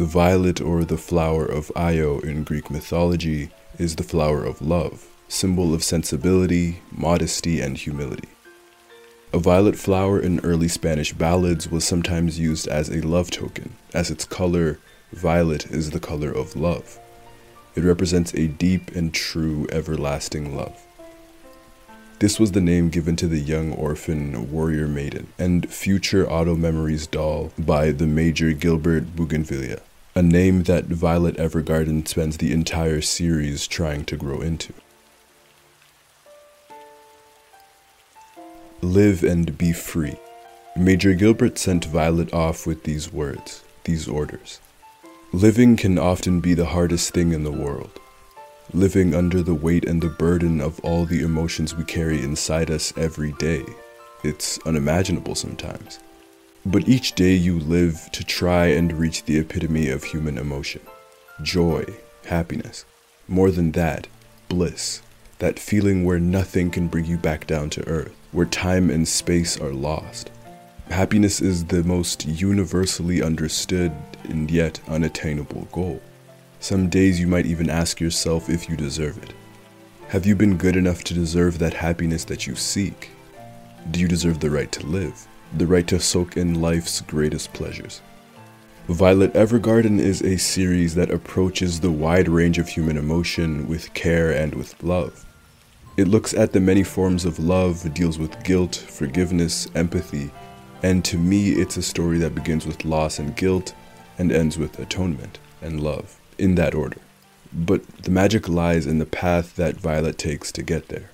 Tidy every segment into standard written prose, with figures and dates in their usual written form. The violet, or the flower of Io in Greek mythology, is the flower of love, symbol of sensibility, modesty, and humility. A violet flower in early Spanish ballads was sometimes used as a love token, as its color, violet, is the color of love. It represents a deep and true everlasting love. This was the name given to the young orphan warrior maiden and future Auto Memories doll by the Major Gilbert Bougainvillea, a name that Violet Evergarden spends the entire series trying to grow into. Live and be free. Major Gilbert sent Violet off with these words, these orders. Living can often be the hardest thing in the world. Living under the weight and the burden of all the emotions we carry inside us every day. It's unimaginable sometimes. But each day you live to try and reach the epitome of human emotion. Joy, happiness. More than that, bliss. That feeling where nothing can bring you back down to earth, where time and space are lost. Happiness is the most universally understood and yet unattainable goal. Some days you might even ask yourself if you deserve it. Have you been good enough to deserve that happiness that you seek? Do you deserve the right to live, the right to soak in life's greatest pleasures? Violet Evergarden is a series that approaches the wide range of human emotion with care and with love. It looks at the many forms of love, deals with guilt, forgiveness, empathy, and to me it's a story that begins with loss and guilt and ends with atonement and love, in that order. But the magic lies in the path that Violet takes to get there.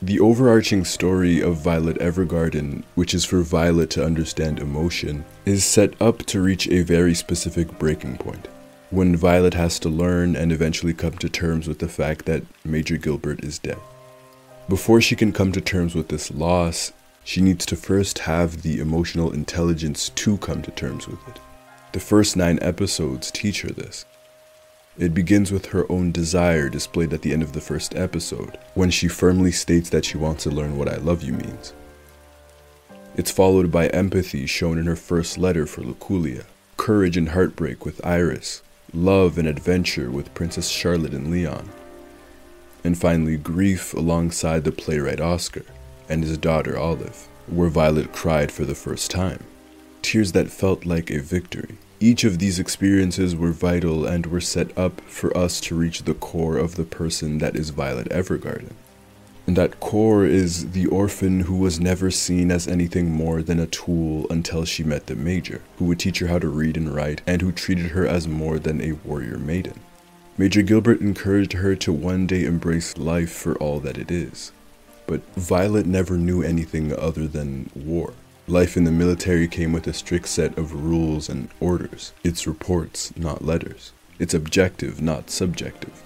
The overarching story of Violet Evergarden, which is for Violet to understand emotion, is set up to reach a very specific breaking point, when Violet has to learn and eventually come to terms with the fact that Major Gilbert is dead. Before she can come to terms with this loss, she needs to first have the emotional intelligence to come to terms with it. The first 9 episodes teach her this. It begins with her own desire displayed at the end of the first episode, when she firmly states that she wants to learn what "I love you" means. It's followed by empathy shown in her first letter for Lucullia, courage and heartbreak with Iris, love and adventure with Princess Charlotte and Leon, and finally grief alongside the playwright Oscar and his daughter Olive, where Violet cried for the first time, tears that felt like a victory. Each of these experiences were vital and were set up for us to reach the core of the person that is Violet Evergarden. And that core is the orphan who was never seen as anything more than a tool until she met the Major, who would teach her how to read and write, and who treated her as more than a warrior maiden. Major Gilbert encouraged her to one day embrace life for all that it is. But Violet never knew anything other than war. Life in the military came with a strict set of rules and orders, its reports, not letters, its objective, not subjective.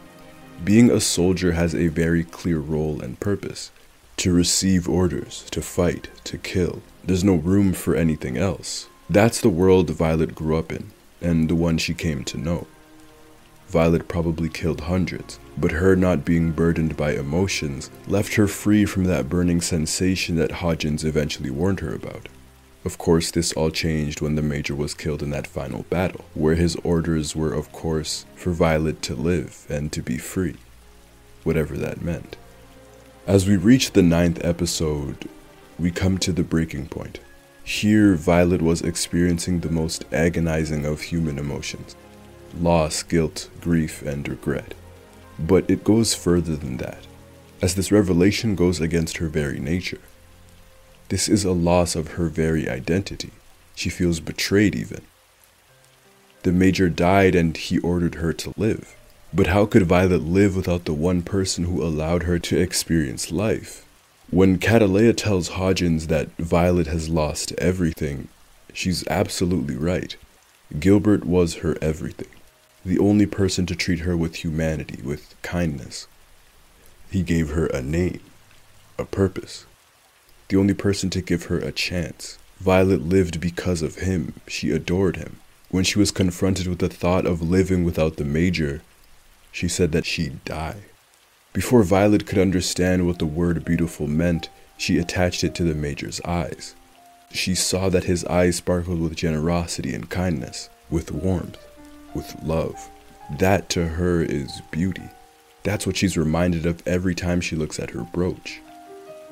Being a soldier has a very clear role and purpose. To receive orders, to fight, to kill. There's no room for anything else. That's the world Violet grew up in, and the one she came to know. Violet probably killed hundreds, but her not being burdened by emotions left her free from that burning sensation that Hodgins eventually warned her about. Of course, this all changed when the Major was killed in that final battle, where his orders were, of course, for Violet to live and to be free, whatever that meant. As we reach the 9th episode, we come to the breaking point. Here, Violet was experiencing the most agonizing of human emotions: loss, guilt, grief, and regret. But it goes further than that, as this revelation goes against her very nature. This is a loss of her very identity. She feels betrayed even. The Major died and he ordered her to live. But how could Violet live without the one person who allowed her to experience life? When Catalea tells Hodgins that Violet has lost everything, she's absolutely right. Gilbert was her everything. The only person to treat her with humanity, with kindness. He gave her a name, a purpose. The only person to give her a chance. Violet lived because of him. She adored him. When she was confronted with the thought of living without the Major, she said that she'd die. Before Violet could understand what the word beautiful meant, she attached it to the Major's eyes. She saw that his eyes sparkled with generosity and kindness, with warmth, with love. That to her is beauty. That's what she's reminded of every time she looks at her brooch.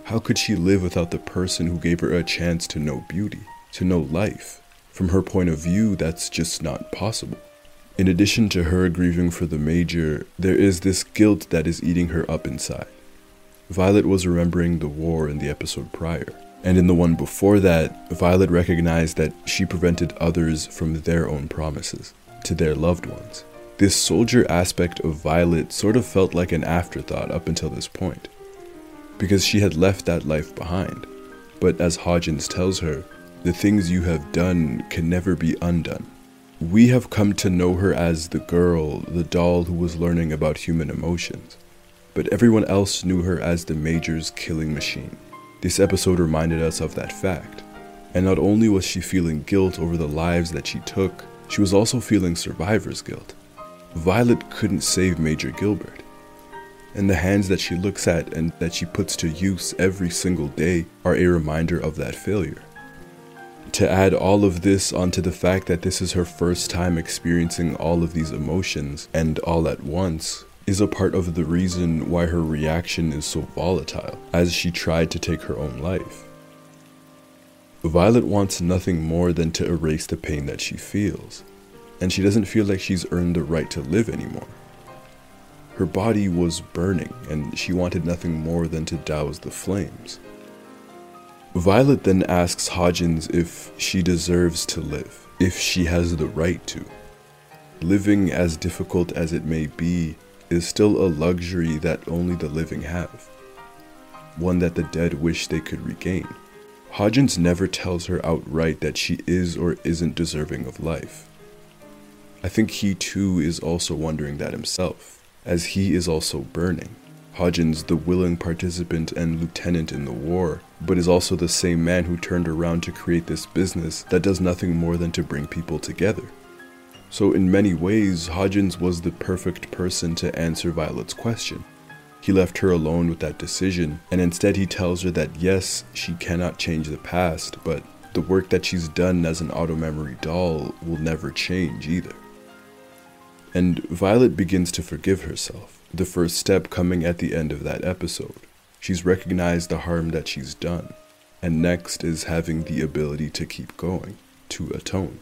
How could she live without the person who gave her a chance to know beauty, to know life? From her point of view, that's just not possible. In addition to her grieving for the Major, there is this guilt that is eating her up inside. Violet was remembering the war in the episode prior, and in the one before that, Violet recognized that she prevented others from their own promises, to their loved ones. This soldier aspect of Violet sort of felt like an afterthought up until this point, because she had left that life behind. But as Hodgins tells her, the things you have done can never be undone. We have come to know her as the girl, the doll who was learning about human emotions, but everyone else knew her as the Major's killing machine. This episode reminded us of that fact, and not only was she feeling guilt over the lives that she took, she was also feeling survivor's guilt. Violet couldn't save Major Gilbert, and the hands that she looks at and that she puts to use every single day are a reminder of that failure. To add all of this onto the fact that this is her first time experiencing all of these emotions, and all at once, is a part of the reason why her reaction is so volatile, as she tried to take her own life. Violet wants nothing more than to erase the pain that she feels, and she doesn't feel like she's earned the right to live anymore. Her body was burning, and she wanted nothing more than to douse the flames. Violet then asks Hodgins if she deserves to live, if she has the right to. Living, as difficult as it may be, is still a luxury that only the living have, one that the dead wish they could regain. Hodgins never tells her outright that she is or isn't deserving of life. I think he too is also wondering that himself, as he is also burning. Hodgins, the willing participant and lieutenant in the war, but is also the same man who turned around to create this business that does nothing more than to bring people together. So in many ways, Hodgins was the perfect person to answer Violet's question. He left her alone with that decision, and instead he tells her that yes, she cannot change the past, but the work that she's done as an auto-memory doll will never change either. And Violet begins to forgive herself. The first step coming at the end of that episode. She's recognized the harm that she's done, and next is having the ability to keep going, to atone.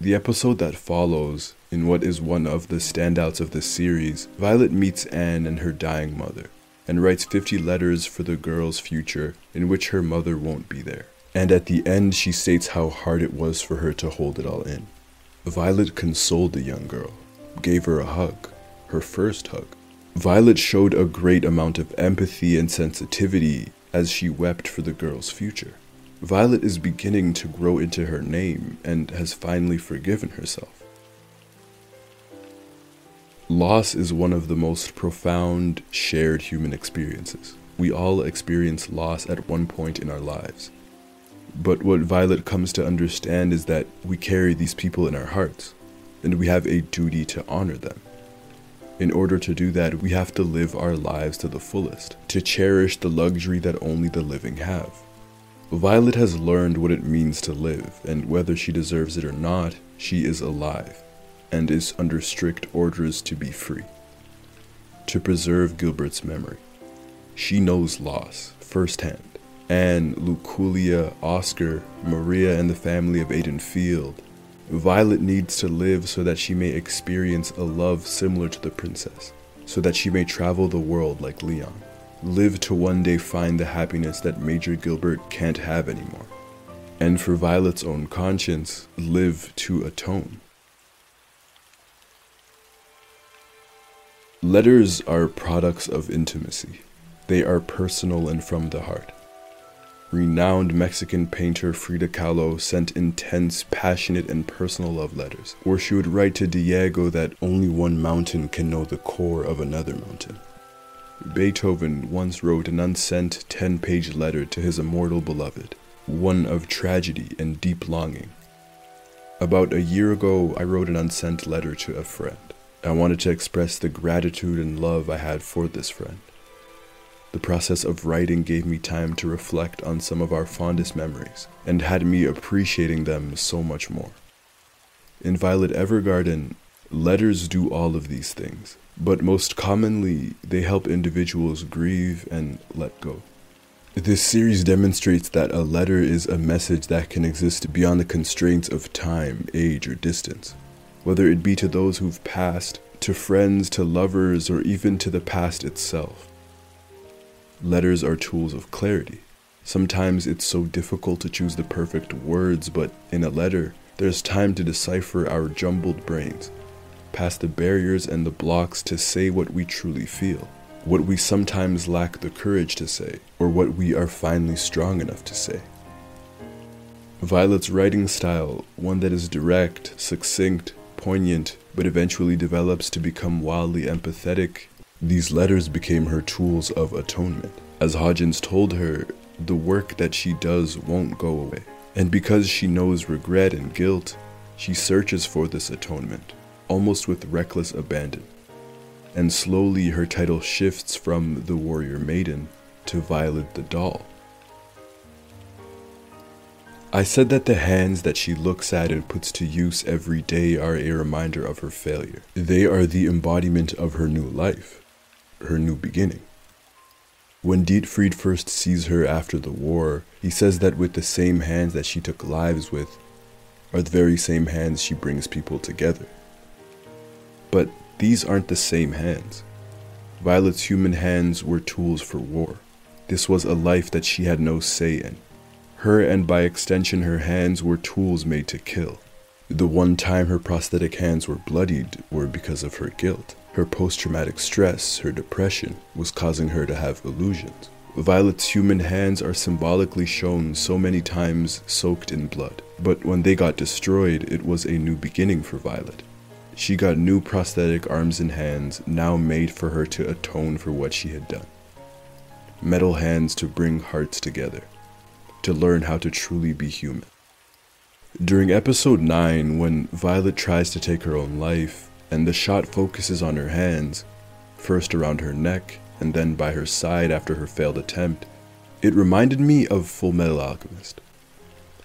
The episode that follows, in what is one of the standouts of the series, Violet meets Anne and her dying mother, and writes 50 letters for the girl's future in which her mother won't be there. And at the end, she states how hard it was for her to hold it all in. Violet consoled the young girl, gave her a hug, her first hug. Violet showed a great amount of empathy and sensitivity as she wept for the girl's future. Violet is beginning to grow into her name and has finally forgiven herself. Loss is one of the most profound, shared human experiences. We all experience loss at one point in our lives. But what Violet comes to understand is that we carry these people in our hearts, and we have a duty to honor them. In order to do that, we have to live our lives to the fullest, to cherish the luxury that only the living have. Violet has learned what it means to live, and whether she deserves it or not, she is alive, and is under strict orders to be free, to preserve Gilbert's memory. She knows loss firsthand. Anne, Lucullia, Oscar, Maria, and the family of Aiden Field. Violet needs to live so that she may experience a love similar to the princess, so that she may travel the world like Leon. Live to one day find the happiness that Major Gilbert can't have anymore. And for Violet's own conscience, live to atone. Letters are products of intimacy. They are personal and from the heart. Renowned Mexican painter Frida Kahlo sent intense, passionate, and personal love letters, where she would write to Diego that only one mountain can know the core of another mountain. Beethoven once wrote an unsent 10-page letter to his immortal beloved, one of tragedy and deep longing. About a year ago, I wrote an unsent letter to a friend. I wanted to express the gratitude and love I had for this friend. The process of writing gave me time to reflect on some of our fondest memories, and had me appreciating them so much more. In Violet Evergarden, letters do all of these things, but most commonly, they help individuals grieve and let go. This series demonstrates that a letter is a message that can exist beyond the constraints of time, age, or distance. Whether it be to those who've passed, to friends, to lovers, or even to the past itself. Letters are tools of clarity. Sometimes it's so difficult to choose the perfect words, but in a letter, there's time to decipher our jumbled brains, past the barriers and the blocks to say what we truly feel, what we sometimes lack the courage to say, or what we are finally strong enough to say. Violet's writing style, one that is direct, succinct, poignant, but eventually develops to become wildly empathetic, these letters became her tools of atonement. As Hodgins told her, the work that she does won't go away. And because she knows regret and guilt, she searches for this atonement, almost with reckless abandon. And slowly her title shifts from The Warrior Maiden to Violet the Doll. I said that the hands that she looks at and puts to use every day are a reminder of her failure. They are the embodiment of her new life, her new beginning. When Dietfried first sees her after the war, he says that with the same hands that she took lives with are the very same hands she brings people together. But these aren't the same hands. Violet's human hands were tools for war. This was a life that she had no say in. Her, and by extension her hands, were tools made to kill. The one time her prosthetic hands were bloodied were because of her guilt. Her post-traumatic stress, her depression, was causing her to have illusions. Violet's human hands are symbolically shown so many times soaked in blood. But when they got destroyed, it was a new beginning for Violet. She got new prosthetic arms and hands, now made for her to atone for what she had done. Metal hands to bring hearts together, to learn how to truly be human. During episode 9, when Violet tries to take her own life, and the shot focuses on her hands, first around her neck and then by her side after her failed attempt, it reminded me of Fullmetal Alchemist,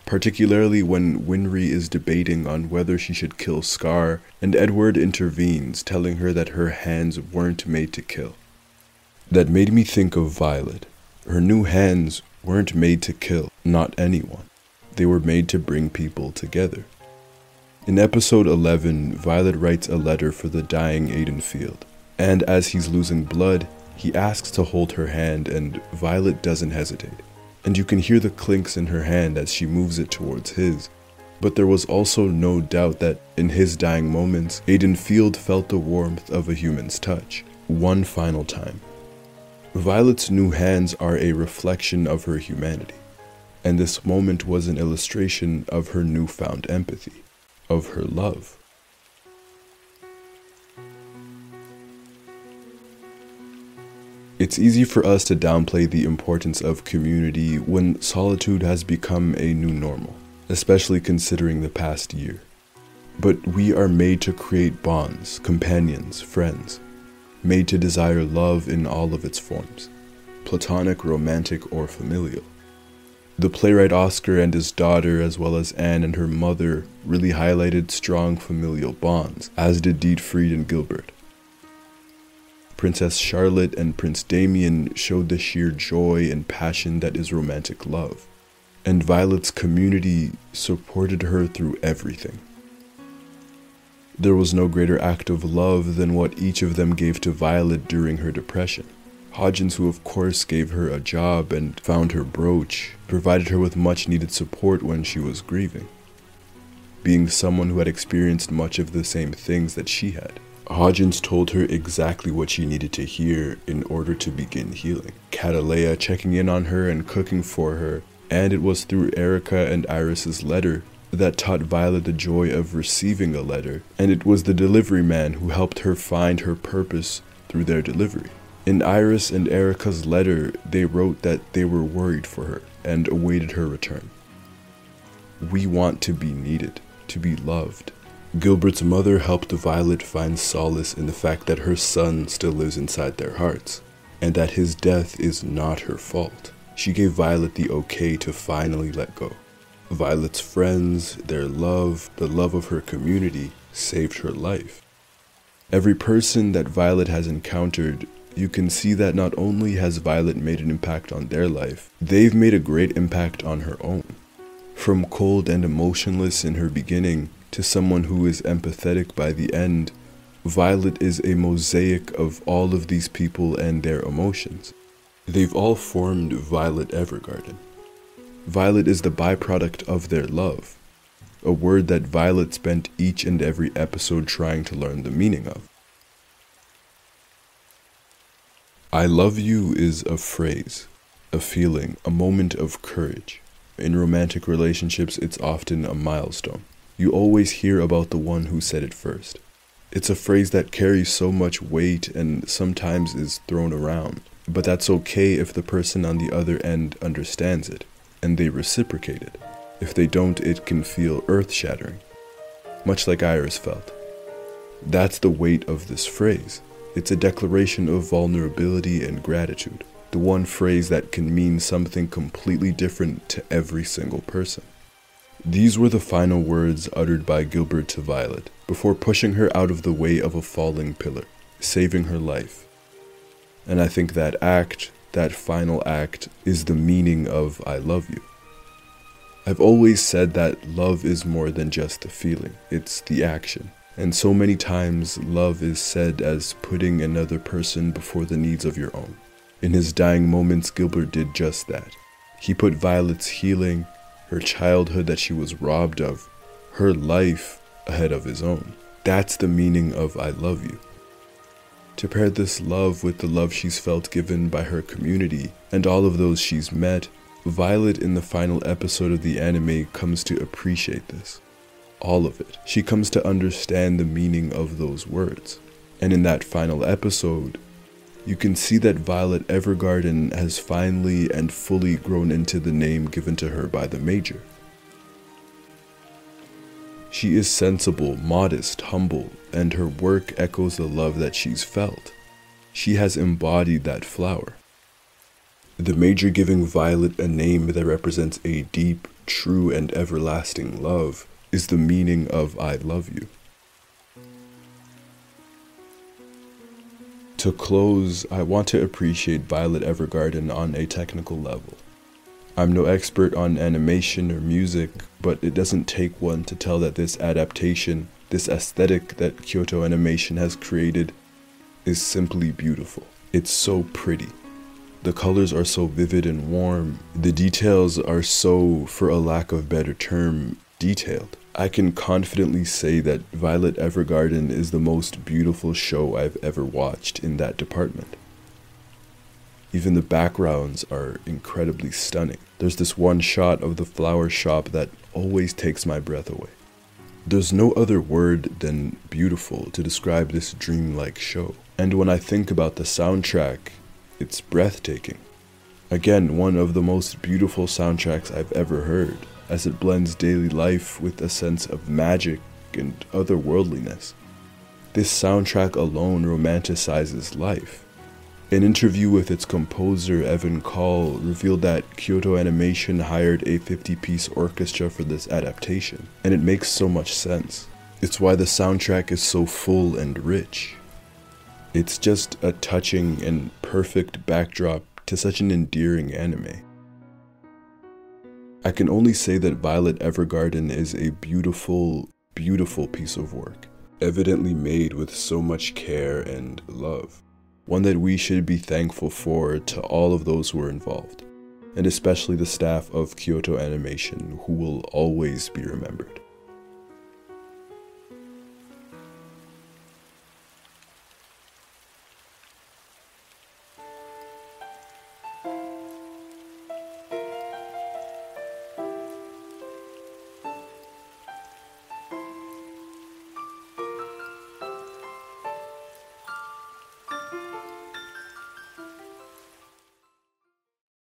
particularly when Winry is debating on whether she should kill Scar, and Edward intervenes, telling her that her hands weren't made to kill. That made me think of Violet. Her new hands weren't made to kill, not anyone. They were made to bring people together. In episode 11, Violet writes a letter for the dying Aiden Field, and as he's losing blood, he asks to hold her hand, and Violet doesn't hesitate. And you can hear the clinks in her hand as she moves it towards his. But there was also no doubt that, in his dying moments, Aiden Field felt the warmth of a human's touch, one final time. Violet's new hands are a reflection of her humanity, and this moment was an illustration of her newfound empathy, of her love. It's easy for us to downplay the importance of community when solitude has become a new normal, especially considering the past year. But we are made to create bonds, companions, friends. Made to desire love in all of its forms, platonic, romantic, or familial. The playwright Oscar and his daughter, as well as Anne and her mother, really highlighted strong familial bonds, as did Dietfried and Gilbert. Princess Charlotte and Prince Damien showed the sheer joy and passion that is romantic love, and Violet's community supported her through everything. There was no greater act of love than what each of them gave to Violet during her depression. Hodgins, who of course gave her a job and found her brooch, provided her with much needed support when she was grieving. Being someone who had experienced much of the same things that she had, Hodgins told her exactly what she needed to hear in order to begin healing. Catalea checking in on her and cooking for her, and it was through Erica and Iris's letter that taught Violet the joy of receiving a letter, and it was the delivery man who helped her find her purpose through their delivery. In Iris and Erica's letter, they wrote that they were worried for her and awaited her return. We want to be needed, to be loved. Gilbert's mother helped Violet find solace in the fact that her son still lives inside their hearts. and that his death is not her fault. She gave Violet the okay to finally let go. Violet's friends, their love, the love of her community, saved her life. Every person that Violet has encountered, you can see that not only has Violet made an impact on their life, they've made a great impact on her own. From cold and emotionless in her beginning, to someone who is empathetic by the end, Violet is a mosaic of all of these people and their emotions. They've all formed Violet Evergarden. Violet is the byproduct of their love, a word that Violet spent each and every episode trying to learn the meaning of. I love you is a phrase, a feeling, a moment of courage. In romantic relationships, it's often a milestone. You always hear about the one who said it first. It's a phrase that carries so much weight and sometimes is thrown around, but that's okay if the person on the other end understands it and they reciprocate it. If they don't, it can feel earth-shattering, much like Iris felt. That's the weight of this phrase. It's a declaration of vulnerability and gratitude, the one phrase that can mean something completely different to every single person. These were the final words uttered by Gilbert to Violet before pushing her out of the way of a falling pillar, saving her life. And I think that act, that final act, is the meaning of I love you. I've always said that love is more than just the feeling, it's the action. And so many times, love is said as putting another person before the needs of your own. In his dying moments, Gilbert did just that. He put Violet's healing, her childhood that she was robbed of, her life ahead of his own. That's the meaning of I love you. To pair this love with the love she's felt given by her community and all of those she's met, Violet in the final episode of the anime comes to appreciate this. All of it. She comes to understand the meaning of those words. And in that final episode, you can see that Violet Evergarden has finally and fully grown into the name given to her by the Major. She is sensible, modest, humble, and her work echoes the love that she's felt. She has embodied that flower. The Major giving Violet a name that represents a deep, true, and everlasting love is the meaning of I love you. To close, I want to appreciate Violet Evergarden on a technical level. I'm no expert on animation or music, but it doesn't take one to tell that this adaptation, this aesthetic that Kyoto Animation has created, is simply beautiful. It's so pretty. The colors are so vivid and warm. The details are so, for a lack of better term, detailed. I can confidently say that Violet Evergarden is the most beautiful show I've ever watched in that department. Even the backgrounds are incredibly stunning. There's this one shot of the flower shop that always takes my breath away. There's no other word than beautiful to describe this dreamlike show. And when I think about the soundtrack, it's breathtaking. Again, one of the most beautiful soundtracks I've ever heard, as it blends daily life with a sense of magic and otherworldliness. This soundtrack alone romanticizes life. An interview with its composer, Evan Call, revealed that Kyoto Animation hired a 50-piece orchestra for this adaptation, and it makes so much sense. It's why the soundtrack is so full and rich. It's just a touching and perfect backdrop to such an endearing anime. I can only say that Violet Evergarden is a beautiful, beautiful piece of work, evidently made with so much care and love. One that we should be thankful for to all of those who are involved, and especially the staff of Kyoto Animation, who will always be remembered.